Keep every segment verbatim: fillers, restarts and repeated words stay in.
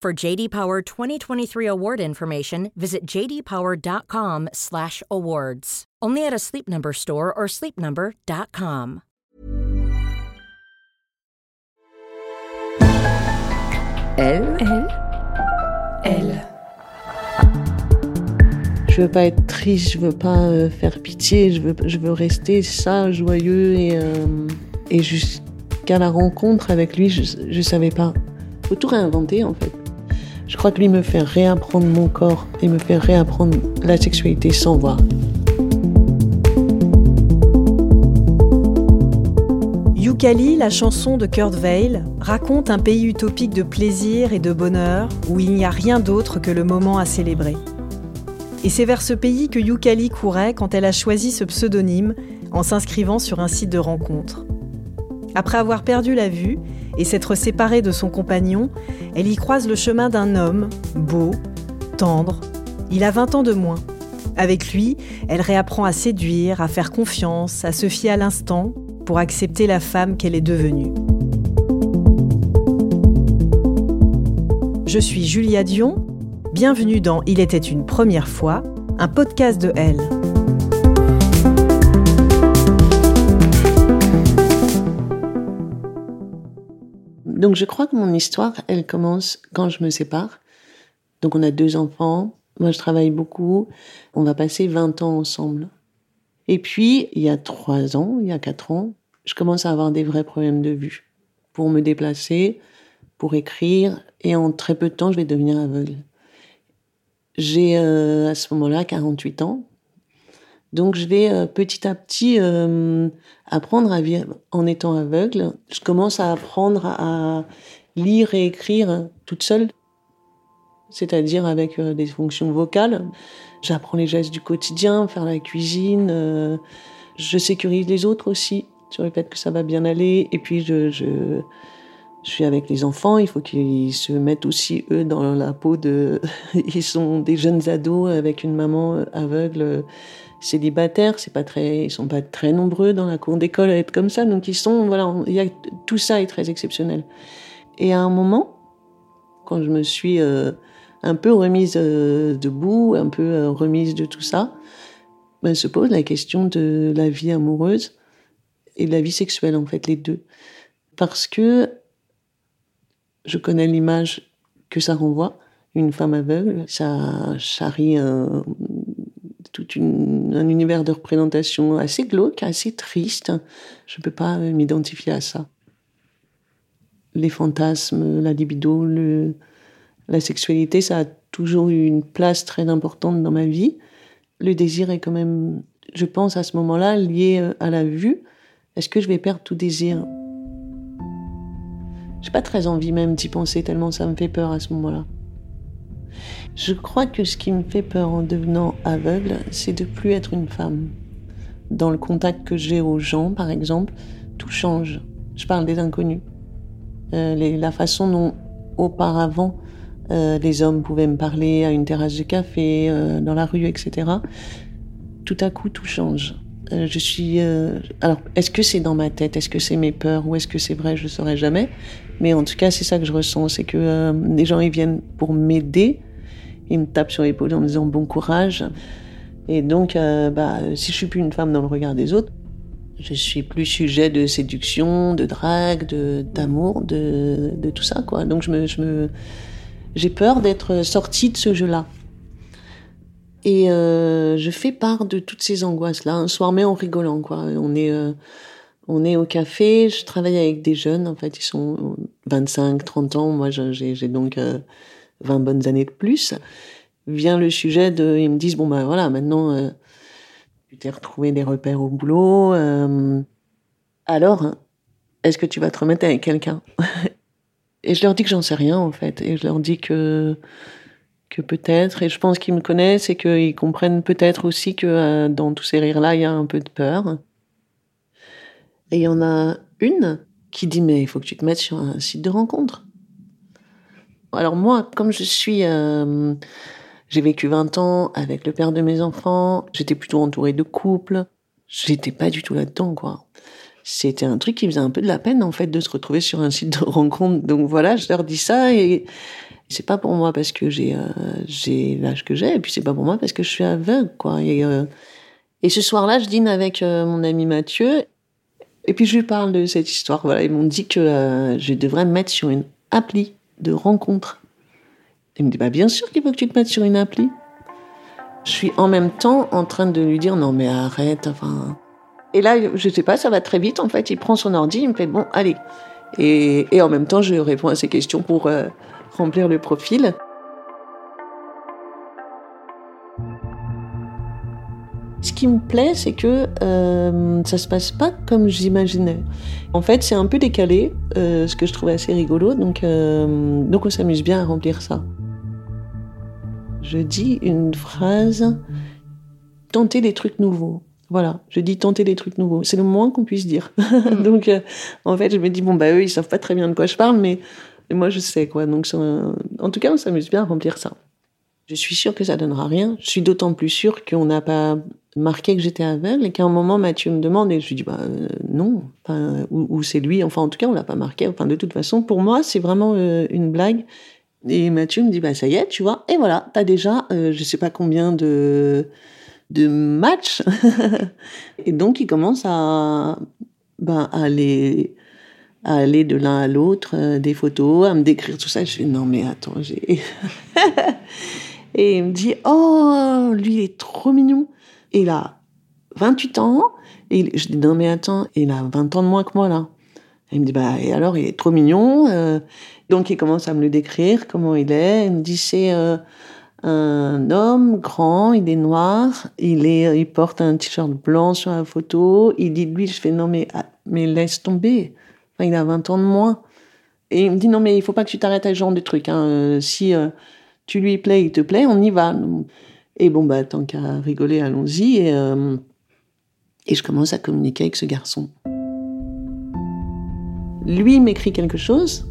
For J D Power twenty twenty-three award information, visit j d power dot com slash awards. Only at a Sleep Number store or sleep number dot com. Elle, elle, elle. Je veux pas être triste, je veux pas faire pitié, je veux, je veux rester ça, joyeux et, euh, et jusqu'à la rencontre avec lui, je, je savais pas. Faut tout réinventer en fait. Je crois que lui me fait réapprendre mon corps et me fait réapprendre la sexualité sans voir. Youkali, la chanson de Kurt Weill, raconte un pays utopique de plaisir et de bonheur où il n'y a rien d'autre que le moment à célébrer. Et c'est vers ce pays que Youkali courait quand elle a choisi ce pseudonyme en s'inscrivant sur un site de rencontre. Après avoir perdu la vue et s'être séparée de son compagnon, elle y croise le chemin d'un homme, beau, tendre. Il a vingt ans de moins. Avec lui, elle réapprend à séduire, à faire confiance, à se fier à l'instant pour accepter la femme qu'elle est devenue. Je suis Julia Dion. Bienvenue dans Il était une première fois, un podcast de Elle. Donc je crois que mon histoire, elle commence quand je me sépare. Donc on a deux enfants, moi je travaille beaucoup, on va passer vingt ans ensemble. Et puis il y a trois ans, il y a quatre ans, je commence à avoir des vrais problèmes de vue. Pour me déplacer, pour écrire, et en très peu de temps je vais devenir aveugle. J'ai euh, à ce moment-là quarante-huit ans, donc je vais euh, petit à petit euh, apprendre à vivre en étant aveugle. Je commence à apprendre à lire et écrire toute seule, c'est-à-dire avec euh, des fonctions vocales. J'apprends les gestes du quotidien, faire la cuisine, euh, je sécurise les autres aussi sur le fait que ça va bien aller. Et puis je, je, je suis avec les enfants, il faut qu'ils se mettent aussi, eux, dans la peau de... Ils sont des jeunes ados avec une maman aveugle, célibataire, c'est pas très... ils sont pas très nombreux dans la cour d'école à être comme ça, donc ils sont... Voilà, il y a... tout ça est très exceptionnel. Et à un moment, quand je me suis euh, un peu remise euh, debout, un peu euh, remise de tout ça, ben, se pose la question de la vie amoureuse et de la vie sexuelle, en fait, les deux. Parce que je connais l'image que ça renvoie, une femme aveugle. Ça charrie un, tout une, un univers de représentation assez glauque, assez triste. Je ne peux pas m'identifier à ça. Les fantasmes, la libido, le, la sexualité, ça a toujours eu une place très importante dans ma vie. Le désir est quand même, je pense à ce moment-là, lié à la vue. Est-ce que je vais perdre tout désir ? J'ai pas très envie même d'y penser tellement ça me fait peur à ce moment-là. Je crois que ce qui me fait peur en devenant aveugle, c'est de plus être une femme. Dans le contact que j'ai aux gens, par exemple, tout change. Je parle des inconnus. Euh, les, la façon dont, auparavant, euh, les hommes pouvaient me parler à une terrasse de café, euh, dans la rue, et cetera. Tout à coup, tout change. Euh, je suis. Euh, alors, est-ce que c'est dans ma tête ? Est-ce que c'est mes peurs ? Ou est-ce que c'est vrai ? Je ne saurais jamais. Mais en tout cas, c'est ça que je ressens. C'est que euh, les gens, ils viennent pour m'aider. Ils me tapent sur l'épaule en me disant bon courage. Et donc, euh, bah, si je ne suis plus une femme dans le regard des autres, je ne suis plus sujet de séduction, de drague, de, d'amour, de, de tout ça, quoi. Donc, je me, je me, J'ai peur d'être sortie de ce jeu-là. Et euh, je fais part de toutes ces angoisses-là, un soir, mais en rigolant, quoi. On est, euh, on est au café, je travaille avec des jeunes, en fait, ils sont vingt-cinq, trente ans, moi j'ai, j'ai donc euh, vingt bonnes années de plus. Vient le sujet de... Ils me disent, bon ben voilà, maintenant, euh, tu t'es retrouvé des repères au boulot, euh, alors, est-ce que tu vas te remettre avec quelqu'un ? Et je leur dis que j'en sais rien, en fait, et je leur dis que... que peut-être, et je pense qu'ils me connaissent et qu'ils comprennent peut-être aussi que euh, dans tous ces rires-là, il y a un peu de peur. Et il y en a une qui dit « mais il faut que tu te mettes sur un site de rencontre ». Alors moi, comme je suis... Euh, j'ai vécu vingt ans avec le père de mes enfants, j'étais plutôt entourée de couples, j'étais pas du tout là-dedans, quoi. C'était un truc qui faisait un peu de la peine, en fait, de se retrouver sur un site de rencontre. Donc voilà, je leur dis ça et... C'est pas pour moi parce que j'ai, euh, j'ai l'âge que j'ai, et puis c'est pas pour moi parce que je suis aveugle, quoi. Et, euh, et ce soir-là, je dîne avec euh, mon ami Mathieu, et puis je lui parle de cette histoire. Voilà, ils m'ont dit que euh, je devrais me mettre sur une appli de rencontre. Il me dit, bah, bien sûr qu'il faut que tu te mettes sur une appli. Je suis en même temps en train de lui dire, non mais arrête, enfin... Et là, je sais pas, ça va très vite, en fait. Il prend son ordi, il me fait, bon, allez. Et, et en même temps, je réponds à ses questions pour... Euh, remplir le profil. Ce qui me plaît, c'est que euh, ça se passe pas comme j'imaginais. En fait, c'est un peu décalé, euh, ce que je trouvais assez rigolo, donc, euh, donc on s'amuse bien à remplir ça. Je dis une phrase, tenter des trucs nouveaux. Voilà, je dis tenter des trucs nouveaux. C'est le moins qu'on puisse dire. Donc, euh, en fait, je me dis, bon, bah eux, ils savent pas très bien de quoi je parle, mais et moi, je sais, quoi. Donc, ça... en tout cas, on s'amuse bien à remplir ça. Je suis sûre que ça donnera rien. Je suis d'autant plus sûre qu'on n'a pas marqué que j'étais aveugle et qu'à un moment, Mathieu me demande et je lui dis, bah, euh, non, enfin, ou, ou c'est lui. Enfin, en tout cas, on l'a pas marqué. Enfin, de toute façon, pour moi, c'est vraiment euh, une blague. Et Mathieu me dit, bah, ça y est, tu vois. Et voilà, t'as déjà, euh, je sais pas combien de, de matchs. Et donc, il commence à, bah, à les... à aller de l'un à l'autre, euh, des photos, à me décrire tout ça. Je dis, non mais attends, j'ai... Et il me dit, oh, lui il est trop mignon. Et il a vingt-huit ans. Et il... Je dis, non mais attends, il a vingt ans de moins que moi, là. Et il me dit, bah et alors, il est trop mignon. Euh... Donc il commence à me le décrire, comment il est. Il me dit, c'est euh, un homme grand, il est noir, il, est... il porte un t-shirt blanc sur la photo. Il dit, lui, je fais, non mais, mais laisse tomber. Il a vingt ans de moins. Et il me dit, non, mais il ne faut pas que tu t'arrêtes à ce genre de truc. Hein. Euh, si euh, tu lui plais, il te plaît, on y va. Et bon, bah, tant qu'à rigoler, allons-y. Et, euh, et je commence à communiquer avec ce garçon. Lui, il m'écrit quelque chose.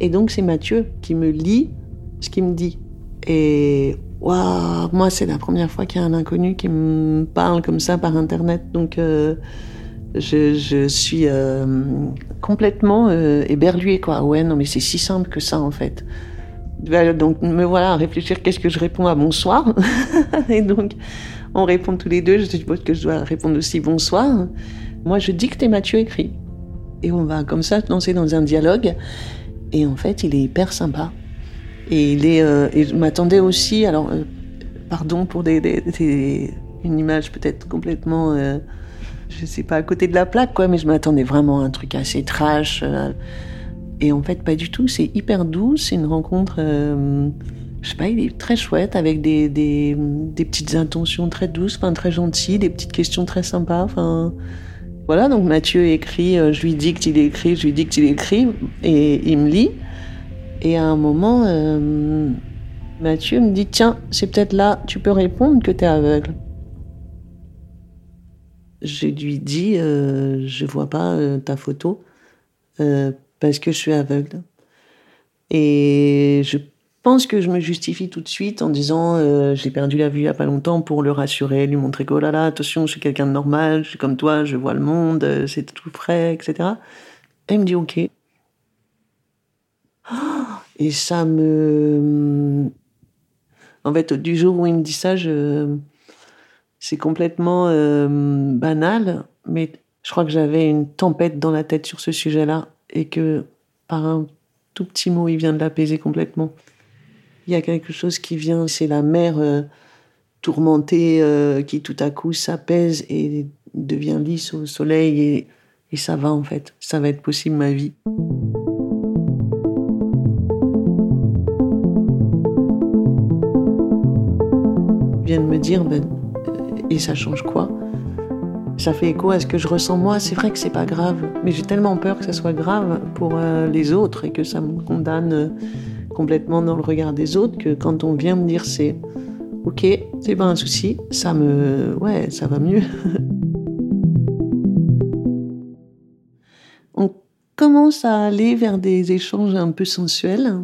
Et donc, c'est Mathieu qui me lit ce qu'il me dit. Et waouh, moi, c'est la première fois qu'il y a un inconnu qui me parle comme ça par Internet. Donc... Euh, Je, je suis euh, complètement euh, éberluée, quoi. Ouais, non, mais c'est si simple que ça, en fait. Donc, me voilà à réfléchir, qu'est-ce que je réponds à bonsoir ? Et donc, on répond tous les deux. Je suppose que je dois répondre aussi bonsoir. Moi, je dicte et Mathieu écrit. Et on va comme ça se lancer dans un dialogue. Et en fait, il est hyper sympa. Et il est. Euh, et je m'attendais aussi. Alors, euh, pardon pour des, des, des, une image peut-être complètement. Euh, Je sais pas, à côté de la plaque, quoi, mais je m'attendais vraiment à un truc assez trash. Euh, et en fait, pas du tout. C'est hyper doux. C'est une rencontre, euh, je sais pas, il est très chouette, avec des, des, des petites intentions très douces, enfin, très gentilles, des petites questions très sympas. Enfin, voilà, donc Mathieu écrit, euh, je lui dis qu'il écrit, je lui dis qu'il écrit, et il me lit. Et à un moment, euh, Mathieu me dit, tiens, c'est peut-être là, tu peux répondre que t'es aveugle. Je lui dis, euh, je vois pas euh, ta photo euh, parce que je suis aveugle. Et je pense que je me justifie tout de suite en disant, euh, j'ai perdu la vue il y a pas longtemps, pour le rassurer, lui montrer que, oh là là, attention, je suis quelqu'un de normal, je suis comme toi, je vois le monde, euh, c'est tout frais, et cetera. Et il me dit, ok. Et ça me... En fait, du jour où il me dit ça, je... C'est complètement euh, banal, mais je crois que j'avais une tempête dans la tête sur ce sujet-là et que par un tout petit mot, il vient de l'apaiser complètement. Il y a quelque chose qui vient, c'est la mer euh, tourmentée euh, qui tout à coup s'apaise et devient lisse au soleil. Et, et ça va en fait, ça va être possible ma vie. Je viens de me dire, ben, et ça change quoi ? Ça fait écho à ce que je ressens moi. C'est vrai que c'est pas grave, mais j'ai tellement peur que ça soit grave pour euh, les autres et que ça me condamne euh, complètement dans le regard des autres, que quand on vient me dire c'est ok, c'est pas un souci, ça me... ouais, ça va mieux. On commence à aller vers des échanges un peu sensuels.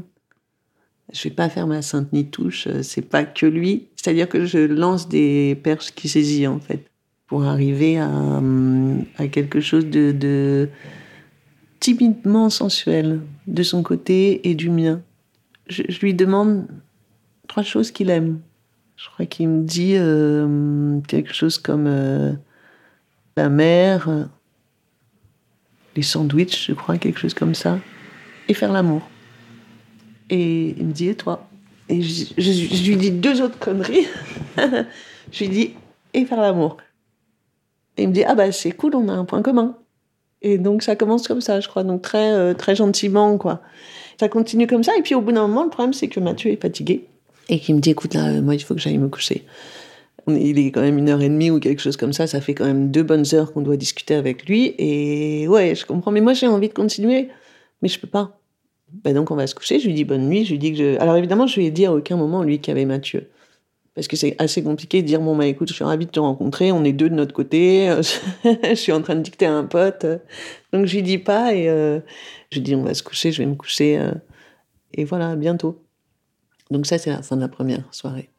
Je vais pas faire ma sainte nitouche, c'est pas que lui. C'est-à-dire que je lance des perches qui saisissent en fait. Pour arriver à, à quelque chose de, de timidement sensuel de son côté et du mien. Je, je lui demande trois choses qu'il aime. Je crois qu'il me dit euh, quelque chose comme euh, la mer, euh, les sandwichs, je crois, quelque chose comme ça, et faire l'amour. Et il me dit « Et toi ?» Et je, je, je lui dis deux autres conneries. Je lui dis « Et faire l'amour ?» Et il me dit, ah bah c'est cool, on a un point commun. Et donc ça commence comme ça, je crois, donc très, euh, très gentiment, quoi. Ça continue comme ça, et puis au bout d'un moment, le problème, c'est que Mathieu est fatigué, et qu'il me dit, écoute, là, euh, moi, il faut que j'aille me coucher. Il est quand même une heure et demie ou quelque chose comme ça, ça fait quand même deux bonnes heures qu'on doit discuter avec lui, et ouais, je comprends, mais moi, j'ai envie de continuer, mais je peux pas. Ben donc on va se coucher, je lui dis bonne nuit, je lui dis que je... Alors évidemment, je lui ai dit à aucun moment, lui, qu'il y avait Mathieu. Parce que c'est assez compliqué de dire, bon, bah, écoute, je suis ravie de te rencontrer, on est deux de notre côté, je suis en train de dicter à un pote. Donc, je lui dis pas et euh, je lui dis, on va se coucher, je vais me coucher. Euh, et voilà, à bientôt. Donc, ça, c'est la fin de la première soirée.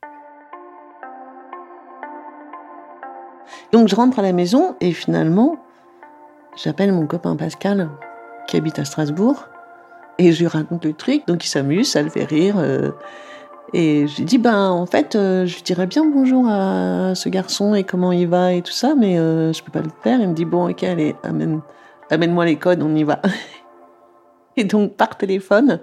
Donc, je rentre à la maison et finalement, j'appelle mon copain Pascal, qui habite à Strasbourg, et je lui raconte le truc. Donc, il s'amuse, ça le fait rire. Euh, Et je lui dis, ben, en fait, euh, je lui dirais bien bonjour à ce garçon et comment il va et tout ça, mais euh, je peux pas le faire. Il me dit, bon, ok, allez, amène, amène-moi les codes, on y va. Et donc, par téléphone,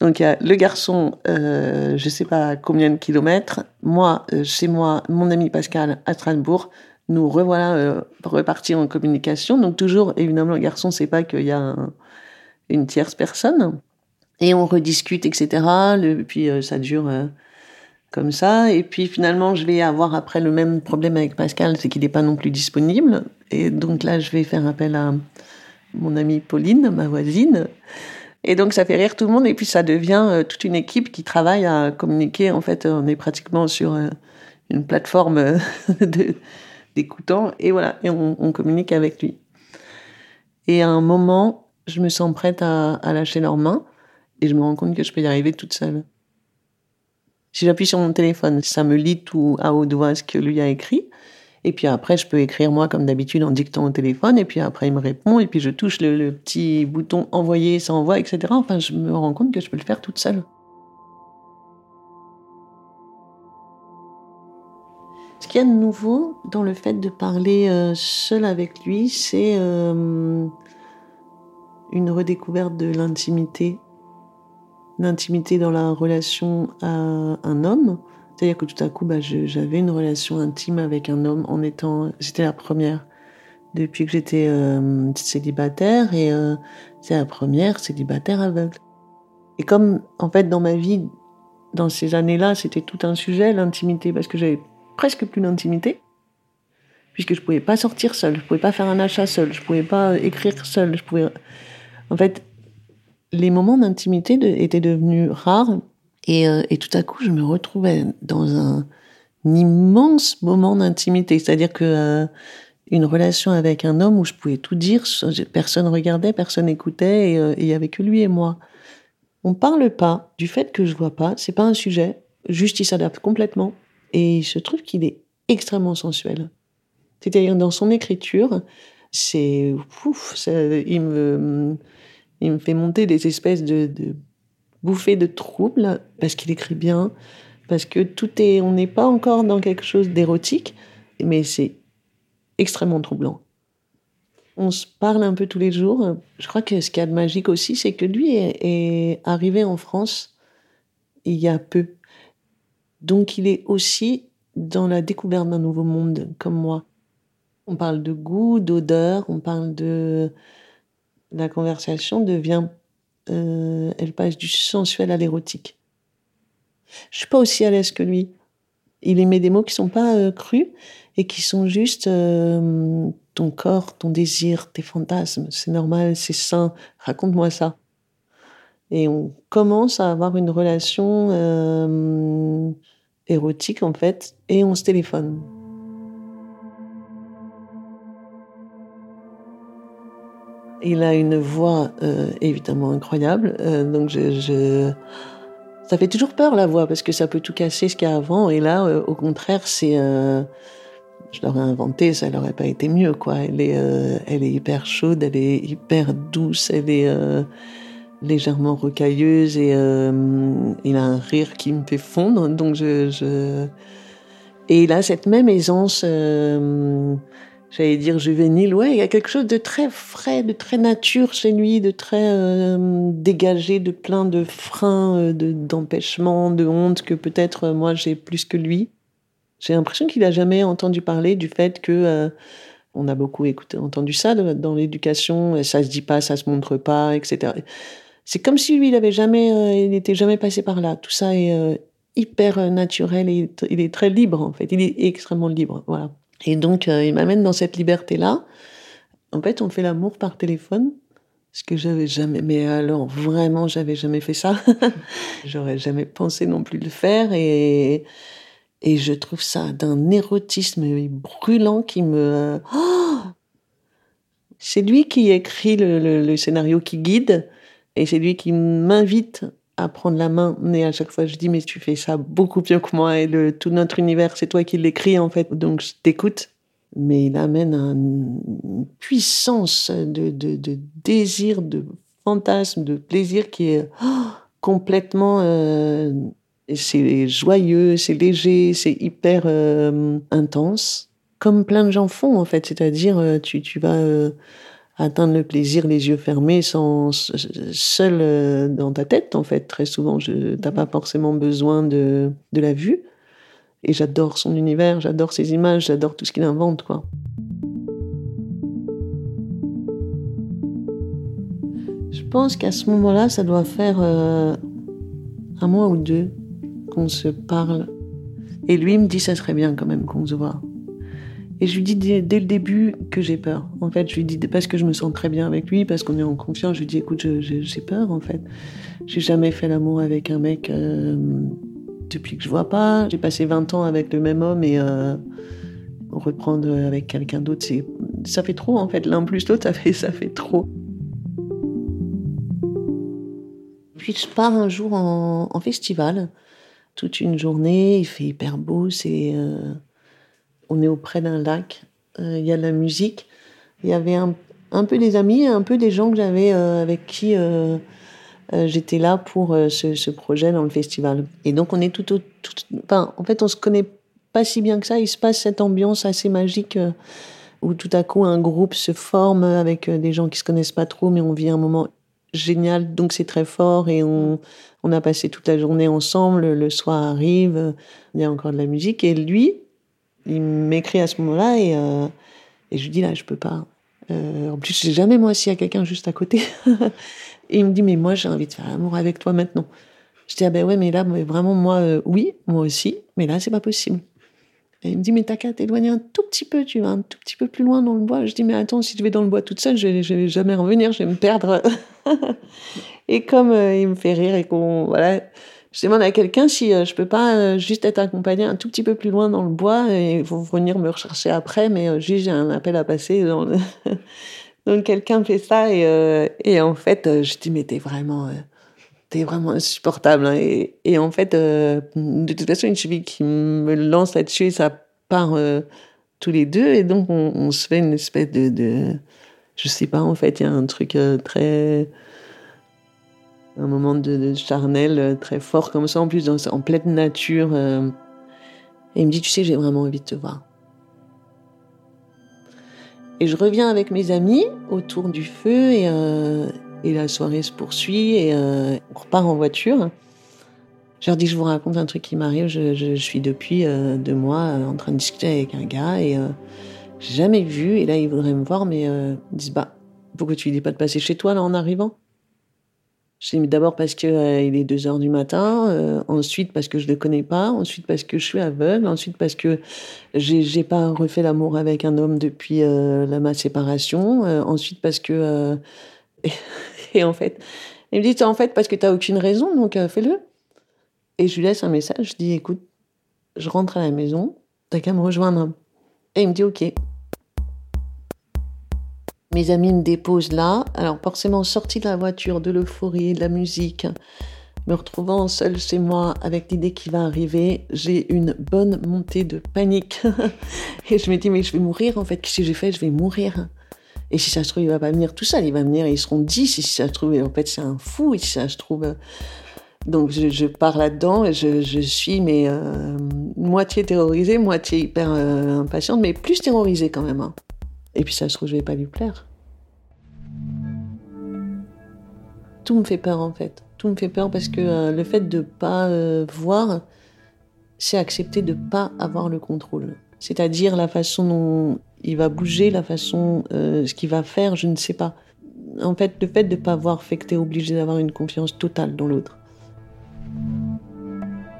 donc, il y a le garçon, euh, je sais pas combien de kilomètres, moi, euh, chez moi, mon ami Pascal à Strasbourg, nous revoilà euh, repartis en communication. Donc, toujours, évidemment, le garçon sait pas qu'il y a un, une tierce personne. Et on rediscute, et cetera. Le, puis euh, ça dure euh, comme ça. Et puis finalement, je vais avoir après le même problème avec Pascal, c'est qu'il n'est pas non plus disponible. Et donc là, je vais faire appel à mon amie Pauline, ma voisine. Et donc ça fait rire tout le monde. Et puis ça devient euh, toute une équipe qui travaille à communiquer. En fait, on est pratiquement sur euh, une plateforme euh, de, d'écoutants. Et voilà, et on, on communique avec lui. Et à un moment, je me sens prête à, à lâcher leurs mains. Et je me rends compte que je peux y arriver toute seule. Si j'appuie sur mon téléphone, ça me lit tout à haute voix ce que lui a écrit. Et puis après, je peux écrire moi comme d'habitude en dictant au téléphone. Et puis après, il me répond. Et puis je touche le, le petit bouton envoyer, ça envoie, et cetera. Enfin, je me rends compte que je peux le faire toute seule. Ce qu'il y a de nouveau dans le fait de parler seule avec lui, c'est euh, une redécouverte de l'intimité. L'intimité dans la relation à un homme. C'est-à-dire que tout à coup, bah, je, j'avais une relation intime avec un homme en étant... C'était la première depuis que j'étais euh, célibataire et euh, c'est la première célibataire aveugle. Et comme, en fait, dans ma vie, dans ces années-là, c'était tout un sujet, l'intimité, parce que j'avais presque plus d'intimité, puisque je pouvais pas sortir seule, je pouvais pas faire un achat seule, je pouvais pas écrire seule, je pouvais... En fait... Les moments d'intimité de, étaient devenus rares et, euh, et tout à coup, je me retrouvais dans un, un immense moment d'intimité. C'est-à-dire que euh, une relation avec un homme où je pouvais tout dire, personne regardait, personne écoutait et euh, il y avait que lui et moi. On ne parle pas du fait que je ne vois pas, c'est pas un sujet, juste il s'adapte complètement et il se trouve qu'il est extrêmement sensuel. C'est-à-dire dans son écriture, c'est... Ouf, ça, il me... Il me fait monter des espèces de, de bouffées de troubles parce qu'il écrit bien, parce que tout est, on n'est pas encore dans quelque chose d'érotique, mais c'est extrêmement troublant. On se parle un peu tous les jours. Je crois que ce qu'il y a de magique aussi, c'est que lui est, est arrivé en France il y a peu. Donc il est aussi dans la découverte d'un nouveau monde, comme moi. On parle de goût, d'odeur, on parle de... La conversation devient... Euh, elle passe du sensuel à l'érotique. Je ne suis pas aussi à l'aise que lui. Il émet des mots qui ne sont pas euh, crus et qui sont juste euh, ton corps, ton désir, tes fantasmes. C'est normal, c'est sain, raconte-moi ça. Et on commence à avoir une relation euh, érotique, en fait, et on se téléphone. Il a une voix euh, évidemment incroyable, euh, donc je, je... ça fait toujours peur la voix, parce que ça peut tout casser ce qu'il y a avant, et là, euh, au contraire, c'est... Euh... Je l'aurais inventée, ça n'aurait pas été mieux, quoi. Elle est, euh, elle est hyper chaude, elle est hyper douce, elle est... Euh... légèrement rocailleuse et euh, il a un rire qui me fait fondre, donc je, je... et il a cette même aisance euh, j'allais dire juvénile, ouais, il y a quelque chose de très frais, de très nature chez lui, de très euh, dégagé de plein de freins, de, d'empêchements, de honte que peut-être moi j'ai plus que lui. J'ai l'impression qu'il n'a jamais entendu parler du fait que euh, on a beaucoup écouté, entendu ça dans l'éducation, ça se dit pas, ça se montre pas, et cetera. C'est comme si lui, il avait jamais, euh, il n'était jamais passé par là. Tout ça est euh, hyper naturel et il est très libre, en fait. Il est extrêmement libre, voilà. Et donc, euh, il m'amène dans cette liberté-là. En fait, on fait l'amour par téléphone, ce que j'avais jamais... Mais alors, vraiment, j'avais jamais fait ça. J'aurais jamais pensé non plus le faire et... Et je trouve ça d'un érotisme brûlant qui me... Oh, c'est lui qui écrit le, le, le scénario, qui guide, et c'est lui qui m'invite à prendre la main. Mais à chaque fois, je dis, mais tu fais ça beaucoup mieux que moi, et le, tout notre univers, c'est toi qui l'écris, en fait, donc je t'écoute. Mais il amène un, une puissance de, de, de désir, de fantasme, de plaisir qui est oh, complètement... Euh, c'est joyeux, c'est léger, c'est hyper euh, intense, comme plein de gens font en fait, c'est-à-dire euh, tu, tu vas euh, atteindre le plaisir les yeux fermés, sans, seul euh, dans ta tête en fait, très souvent, je, t'as pas forcément besoin de, de la vue, et j'adore son univers, j'adore ses images, j'adore tout ce qu'il invente, quoi. Je pense qu'à ce moment-là, ça doit faire euh, un mois ou deux, qu'on se parle. Et lui, il me dit, ça serait bien quand même qu'on se voit. Et je lui dis dès, dès le début que j'ai peur. En fait, je lui dis, parce que je me sens très bien avec lui, parce qu'on est en confiance, je lui dis, écoute, je, je, j'ai peur, en fait. J'ai jamais fait l'amour avec un mec euh, depuis que je vois pas. J'ai passé vingt ans avec le même homme et euh, reprendre avec quelqu'un d'autre, c'est, ça fait trop, en fait. L'un plus l'autre, ça fait, ça fait trop. Puis je pars un jour en, en festival. Toute une journée, il fait hyper beau, c'est, euh, on est auprès d'un lac, il euh, y a de la musique. Il y avait un, un peu des amis, un peu des gens que j'avais euh, avec qui euh, euh, j'étais là pour euh, ce, ce projet dans le festival. Et donc on est tout, tout, tout, enfin, en fait on se connaît pas si bien que ça, il se passe cette ambiance assez magique euh, où tout à coup un groupe se forme avec euh, des gens qui se connaissent pas trop, mais on vit un moment génial, donc c'est très fort et on, on a passé toute la journée ensemble, le soir arrive, il y a encore de la musique et lui, il m'écrit à ce moment-là et, euh, et je lui dis là, je peux pas. Euh, en plus, j'ai jamais moi s'il y a quelqu'un juste à côté. Et il me dit, mais moi j'ai envie de faire l'amour avec toi maintenant. Je dis, ah ben ouais, mais là, mais vraiment moi, euh, oui, moi aussi, mais là c'est pas possible. Et il me dit, mais t'as qu'à t'éloigner un tout petit peu, tu vas un tout petit peu plus loin dans le bois. Je dis, mais attends, si je vais dans le bois toute seule, je ne vais jamais revenir, je vais me perdre. Et comme euh, il me fait rire et qu'on... Voilà, je demande à quelqu'un si euh, je ne peux pas euh, juste être accompagnée un tout petit peu plus loin dans le bois et ils vont venir me rechercher après, mais euh, juste j'ai un appel à passer. Dans le... Donc quelqu'un fait ça et, euh, et en fait, euh, je dis, mais t'es vraiment... Euh... C'est vraiment insupportable. Hein. Et, et en fait, euh, de toute façon, une cheville qui me lance là-dessus et ça part euh, tous les deux. Et donc, on, on se fait une espèce de, de... Je sais pas, en fait, il y a un truc euh, très... Un moment de, de charnel euh, très fort comme ça, en plus, dans, en pleine nature. Euh... Et il me dit, tu sais, j'ai vraiment envie de te voir. Et je reviens avec mes amis autour du feu et... Euh... Et la soirée se poursuit et euh, on repart en voiture. Je leur dis, je vous raconte un truc qui m'arrive. Je, je, je suis depuis euh, deux mois euh, en train de discuter avec un gars et euh, j'ai jamais vu. Et là, ils voudraient me voir, mais euh, ils disent, bah, pourquoi tu lui dis pas de passer chez toi là en arrivant ? Je dis, mais d'abord parce qu'il euh, est deux heures du matin, euh, ensuite parce que je le connais pas, ensuite parce que je suis aveugle, ensuite parce que j'ai, j'ai pas refait l'amour avec un homme depuis euh, la, ma séparation, euh, ensuite parce que... Euh, et, et en fait, il me dit, en fait, parce que t'as aucune raison, donc euh, fais-le. Et je lui laisse un message, je dis, écoute, je rentre à la maison, t'as qu'à me rejoindre. Et il me dit, ok. Mes amis me déposent là, alors forcément sortie de la voiture, de l'euphorie, de la musique, me retrouvant seule chez moi avec l'idée qui va arriver, j'ai une bonne montée de panique. Et je me dis, mais je vais mourir en fait, qu'est-ce que j'ai fait ? Je vais mourir. Et si ça se trouve, il va pas venir tout seul, il va venir, ils seront dix, et si ça se trouve, en fait c'est un fou, et si ça se trouve... Donc je, je pars là-dedans, et je, je suis mais, euh, moitié terrorisée, moitié hyper euh, impatiente, mais plus terrorisée quand même, hein. Et puis ça se trouve, je vais pas lui plaire. Tout me fait peur, en fait. Tout me fait peur parce que euh, le fait de pas euh, voir, c'est accepter de pas avoir le contrôle. C'est-à-dire la façon dont il va bouger, la façon, euh, ce qu'il va faire, je ne sais pas. En fait, le fait de pas voir fait que t'es obligé d'avoir une confiance totale dans l'autre.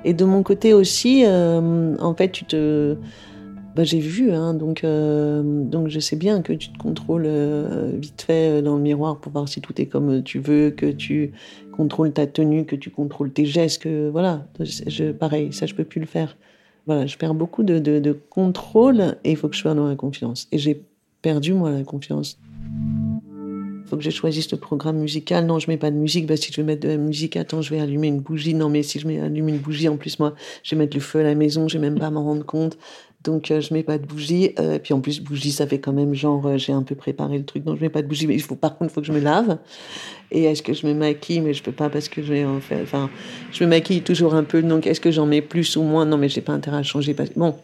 Et de mon côté aussi, euh, en fait, tu te... Bah, j'ai vu, hein, donc, euh, donc je sais bien que tu te contrôles euh, vite fait dans le miroir pour voir si tout est comme tu veux, que tu contrôles ta tenue, que tu contrôles tes gestes, que voilà, je, pareil, ça je peux plus le faire. Voilà, je perds beaucoup de, de, de contrôle et il faut que je sois dans la confiance. Et j'ai perdu, moi, la confiance. Il faut que je choisisse le programme musical. Non, je mets pas de musique. Bah, si je veux mettre de la musique, attends, je vais allumer une bougie. Non, mais si je mets allume une bougie, en plus, moi, je vais mettre le feu à la maison, je vais même pas m'en rendre compte. Donc, euh, je mets pas de bougie. Euh, et puis, en plus, bougie, ça fait quand même genre, euh, j'ai un peu préparé le truc. Donc, je mets pas de bougie. Mais il faut, par contre, il faut que je me lave. Et est-ce que je me maquille ? Mais je peux pas parce que je vais en faire. Enfin, je me maquille toujours un peu. Donc, est-ce que j'en mets plus ou moins ? Non, mais j'ai pas intérêt à changer. Parce... Bon.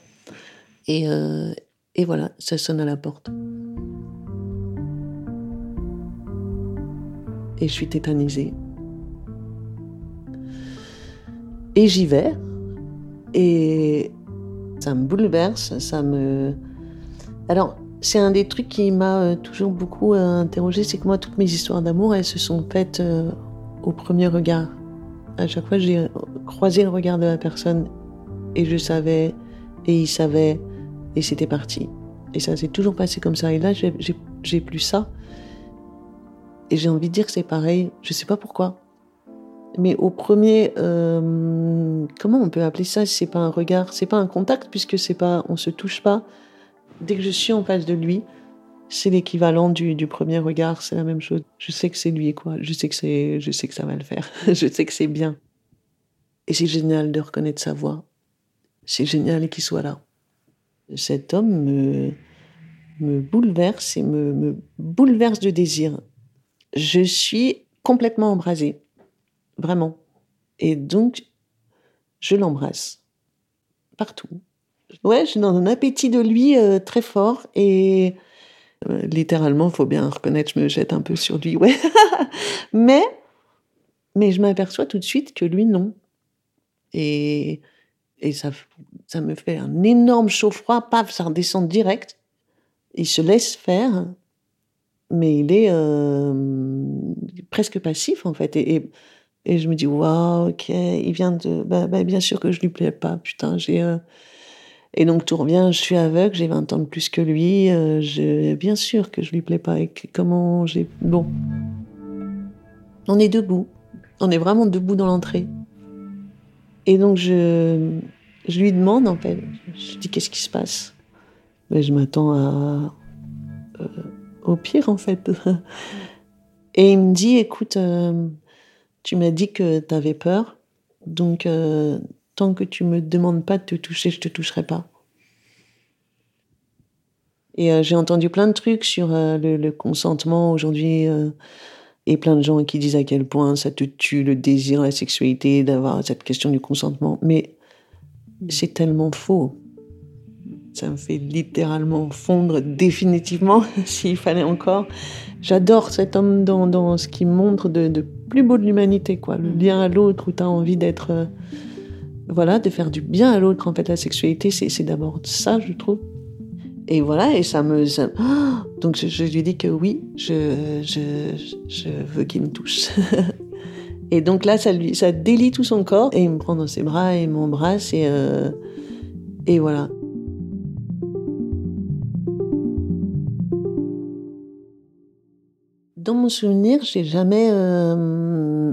Et, euh, et voilà, ça sonne à la porte. Et je suis tétanisée. Et j'y vais. Et. Ça me bouleverse, ça me... Alors, c'est un des trucs qui m'a euh, toujours beaucoup euh, interrogée, c'est que moi, toutes mes histoires d'amour, elles se sont faites euh, au premier regard. À chaque fois, j'ai croisé le regard de la personne, et je savais, et il savait, et c'était parti. Et ça s'est toujours passé comme ça. Et là, j'ai, j'ai, j'ai plus ça. Et j'ai envie de dire que c'est pareil, je sais pas pourquoi. Mais au premier, euh, comment on peut appeler ça ? C'est pas un regard, c'est pas un contact puisque c'est pas, on se touche pas. Dès que je suis en face de lui, c'est l'équivalent du, du premier regard, c'est la même chose. Je sais que c'est lui, quoi. Je sais que c'est, je sais que ça va le faire. Je sais que c'est bien. Et c'est génial de reconnaître sa voix. C'est génial qu'il soit là. Cet homme me, me bouleverse et me, me bouleverse de désir. Je suis complètement embrasée. Vraiment. Et donc, je l'embrasse. Partout. Ouais, je suis dans un appétit de lui euh, très fort. Et euh, littéralement, il faut bien reconnaître, je me jette un peu sur lui. Ouais. mais, mais je m'aperçois tout de suite que lui, non. Et, et ça, ça me fait un énorme chaud-froid. Paf, ça redescend direct. Il se laisse faire. Mais il est euh, presque passif, en fait. Et... et Et je me dis, waouh, ok, il vient de... Bah, bah, bien sûr que je lui plais pas, putain, j'ai... Euh... Et donc, tout revient, je suis aveugle, j'ai vingt ans de plus que lui, euh, je... bien sûr que je lui plais pas, et comment j'ai... Bon. On est debout, on est vraiment debout dans l'entrée. Et donc, je, je lui demande, en fait, je dis, qu'est-ce qui se passe ? Mais je m'attends à... Euh, au pire, en fait. Et il me dit, écoute... Euh... Tu m'as dit que t'avais peur, donc euh, tant que tu me demandes pas de te toucher, je te toucherai pas. Et euh, j'ai entendu plein de trucs sur euh, le, le consentement aujourd'hui, euh, et plein de gens qui disent à quel point ça te tue le désir, la sexualité, d'avoir cette question du consentement. Mais c'est tellement faux. Ça me fait littéralement fondre définitivement, s'il fallait encore. J'adore cet homme dans, dans ce qu'il montre de, de plus beau de l'humanité, quoi. Le lien à l'autre où tu as envie d'être voilà, de faire du bien à l'autre. En fait, la sexualité, c'est, c'est d'abord ça, je trouve. Et voilà, et ça me... Ça... Oh donc, je, je lui dis que oui, je, je, je veux qu'il me touche. Et donc là, ça, lui, ça délie tout son corps, et il me prend dans ses bras, et il m'embrasse, et, euh, et voilà. Dans mon souvenir, j'ai jamais euh,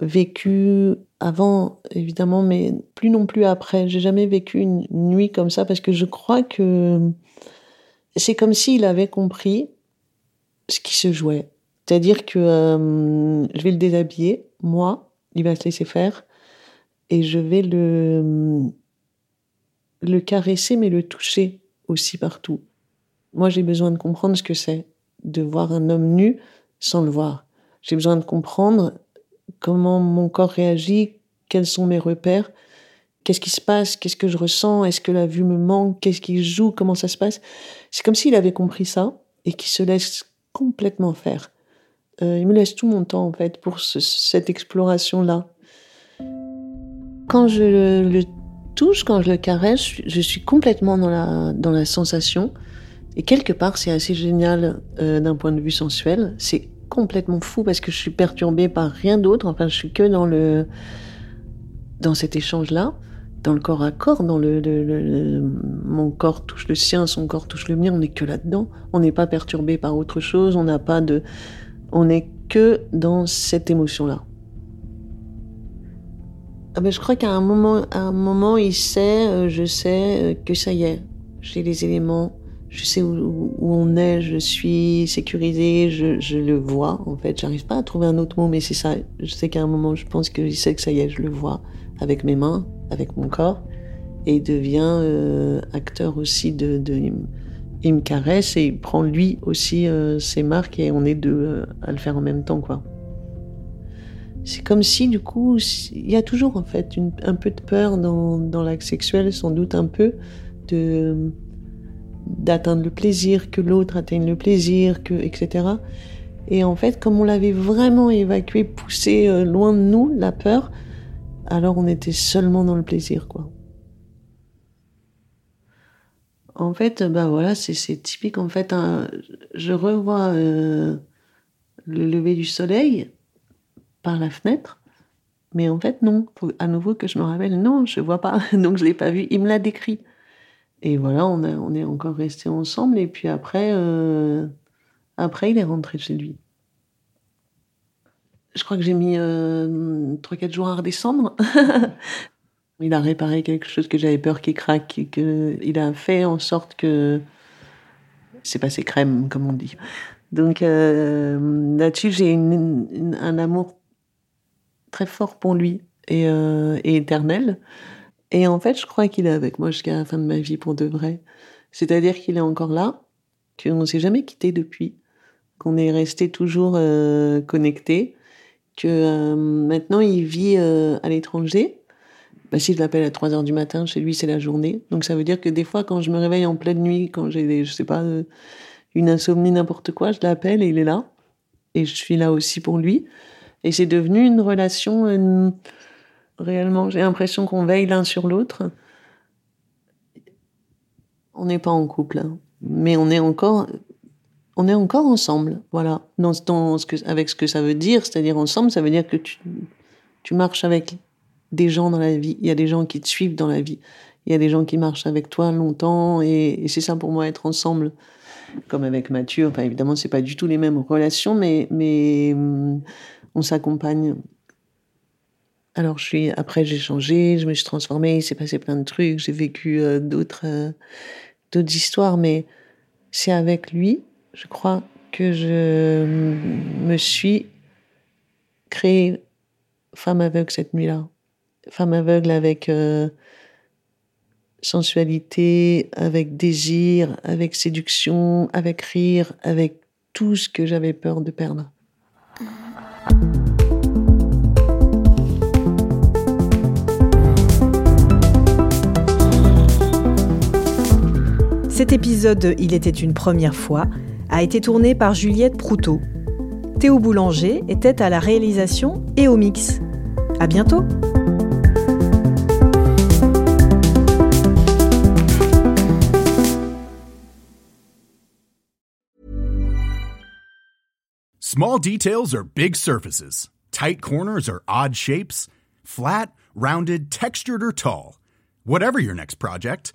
vécu avant, évidemment, mais plus non plus après. J'ai jamais vécu une nuit comme ça parce que je crois que c'est comme s'il avait compris ce qui se jouait. C'est-à-dire que euh, je vais le déshabiller, moi, il va se laisser faire, et je vais le, le caresser, mais le toucher aussi partout. Moi, j'ai besoin de comprendre ce que c'est de voir un homme nu sans le voir. J'ai besoin de comprendre comment mon corps réagit, quels sont mes repères, qu'est-ce qui se passe, qu'est-ce que je ressens, est-ce que la vue me manque, qu'est-ce qui joue, comment ça se passe. C'est comme s'il avait compris ça et qu'il se laisse complètement faire. Euh, il me laisse tout mon temps, en fait, pour ce, cette exploration-là. Quand je le, le touche, quand je le caresse, je suis complètement dans la, dans la sensation. Et quelque part, c'est assez génial euh, d'un point de vue sensuel. C'est complètement fou parce que je suis perturbée par rien d'autre. Enfin, je suis que dans, le, dans cet échange-là, dans le corps à corps, dans le, le, le, le... Mon corps touche le sien, son corps touche le mien. On n'est que là-dedans. On n'est pas perturbé par autre chose. On n'a pas de... On n'est que dans cette émotion-là. Ah ben, je crois qu'à un moment, à un moment il sait, euh, je sais euh, que ça y est. J'ai les éléments, je sais où, où on est, je suis sécurisée, je, je le vois. En fait, j'arrive pas à trouver un autre mot, mais c'est ça. Je sais qu'à un moment, je pense que je sais que ça y est, je le vois avec mes mains, avec mon corps. Et il devient euh, acteur aussi de... de Il me caresse et il prend lui aussi euh, ses marques et on est deux euh, à le faire en même temps, quoi. C'est comme si, du coup, il y a toujours, en fait, une, un peu de peur dans, dans l'acte sexuel, sans doute un peu, de, d'atteindre le plaisir, que l'autre atteigne le plaisir, que, et cetera. Et en fait, comme on l'avait vraiment évacué, poussé euh, loin de nous, la peur, alors on était seulement dans le plaisir, quoi. En fait, bah voilà, c'est, c'est typique. En fait, hein, je revois euh, le lever du soleil par la fenêtre, mais en fait, non. Faut à nouveau que je me rappelle, non, je vois pas, donc je l'ai pas vu. Il me l'a décrit. Et voilà, on, a, on est encore restés ensemble. Et puis après, euh, après, il est rentré chez lui. Je crois que j'ai mis euh, trois quatre jours à redescendre. Il a réparé quelque chose que j'avais peur qu'il craque, et que il a fait en sorte que c'est passé crème, comme on dit. Donc euh, là-dessus, j'ai une, une, un amour très fort pour lui et, euh, et éternel. Et en fait, je crois qu'il est avec moi jusqu'à la fin de ma vie pour de vrai. C'est-à-dire qu'il est encore là, qu'on ne s'est jamais quitté depuis, qu'on est resté toujours euh, connectés, que euh, maintenant il vit euh, à l'étranger. Bah, si je l'appelle à trois heures du matin, chez lui, c'est la journée. Donc, ça veut dire que des fois, quand je me réveille en pleine nuit, quand j'ai, des, je sais pas, une insomnie, n'importe quoi, je l'appelle et il est là. Et je suis là aussi pour lui. Et c'est devenu une relation... Euh, réellement, j'ai l'impression qu'on veille l'un sur l'autre. On n'est pas en couple, hein, mais on est encore... On est encore ensemble, voilà. Dans, dans ce que, avec ce que ça veut dire, c'est-à-dire ensemble, ça veut dire que tu, tu marches avec... des gens dans la vie, il y a des gens qui te suivent dans la vie, il y a des gens qui marchent avec toi longtemps, et, et c'est ça pour moi, être ensemble, comme avec Mathieu. Enfin, évidemment, c'est pas du tout les mêmes relations, mais, mais hum, on s'accompagne. Alors, je suis, après, j'ai changé, je me suis transformée, il s'est passé plein de trucs, j'ai vécu euh, d'autres, euh, d'autres histoires, mais c'est avec lui, je crois, que je me suis créée femme aveugle cette nuit-là. Femme aveugle avec euh, sensualité, avec désir, avec séduction, avec rire, avec tout ce que j'avais peur de perdre. Cet épisode de Il était une première fois a été tourné par Juliette Prouteau. Théo Boulenger était à la réalisation et au mix. À bientôt! Small details or big surfaces, tight corners or odd shapes, flat, rounded, textured, or tall. Whatever your next project,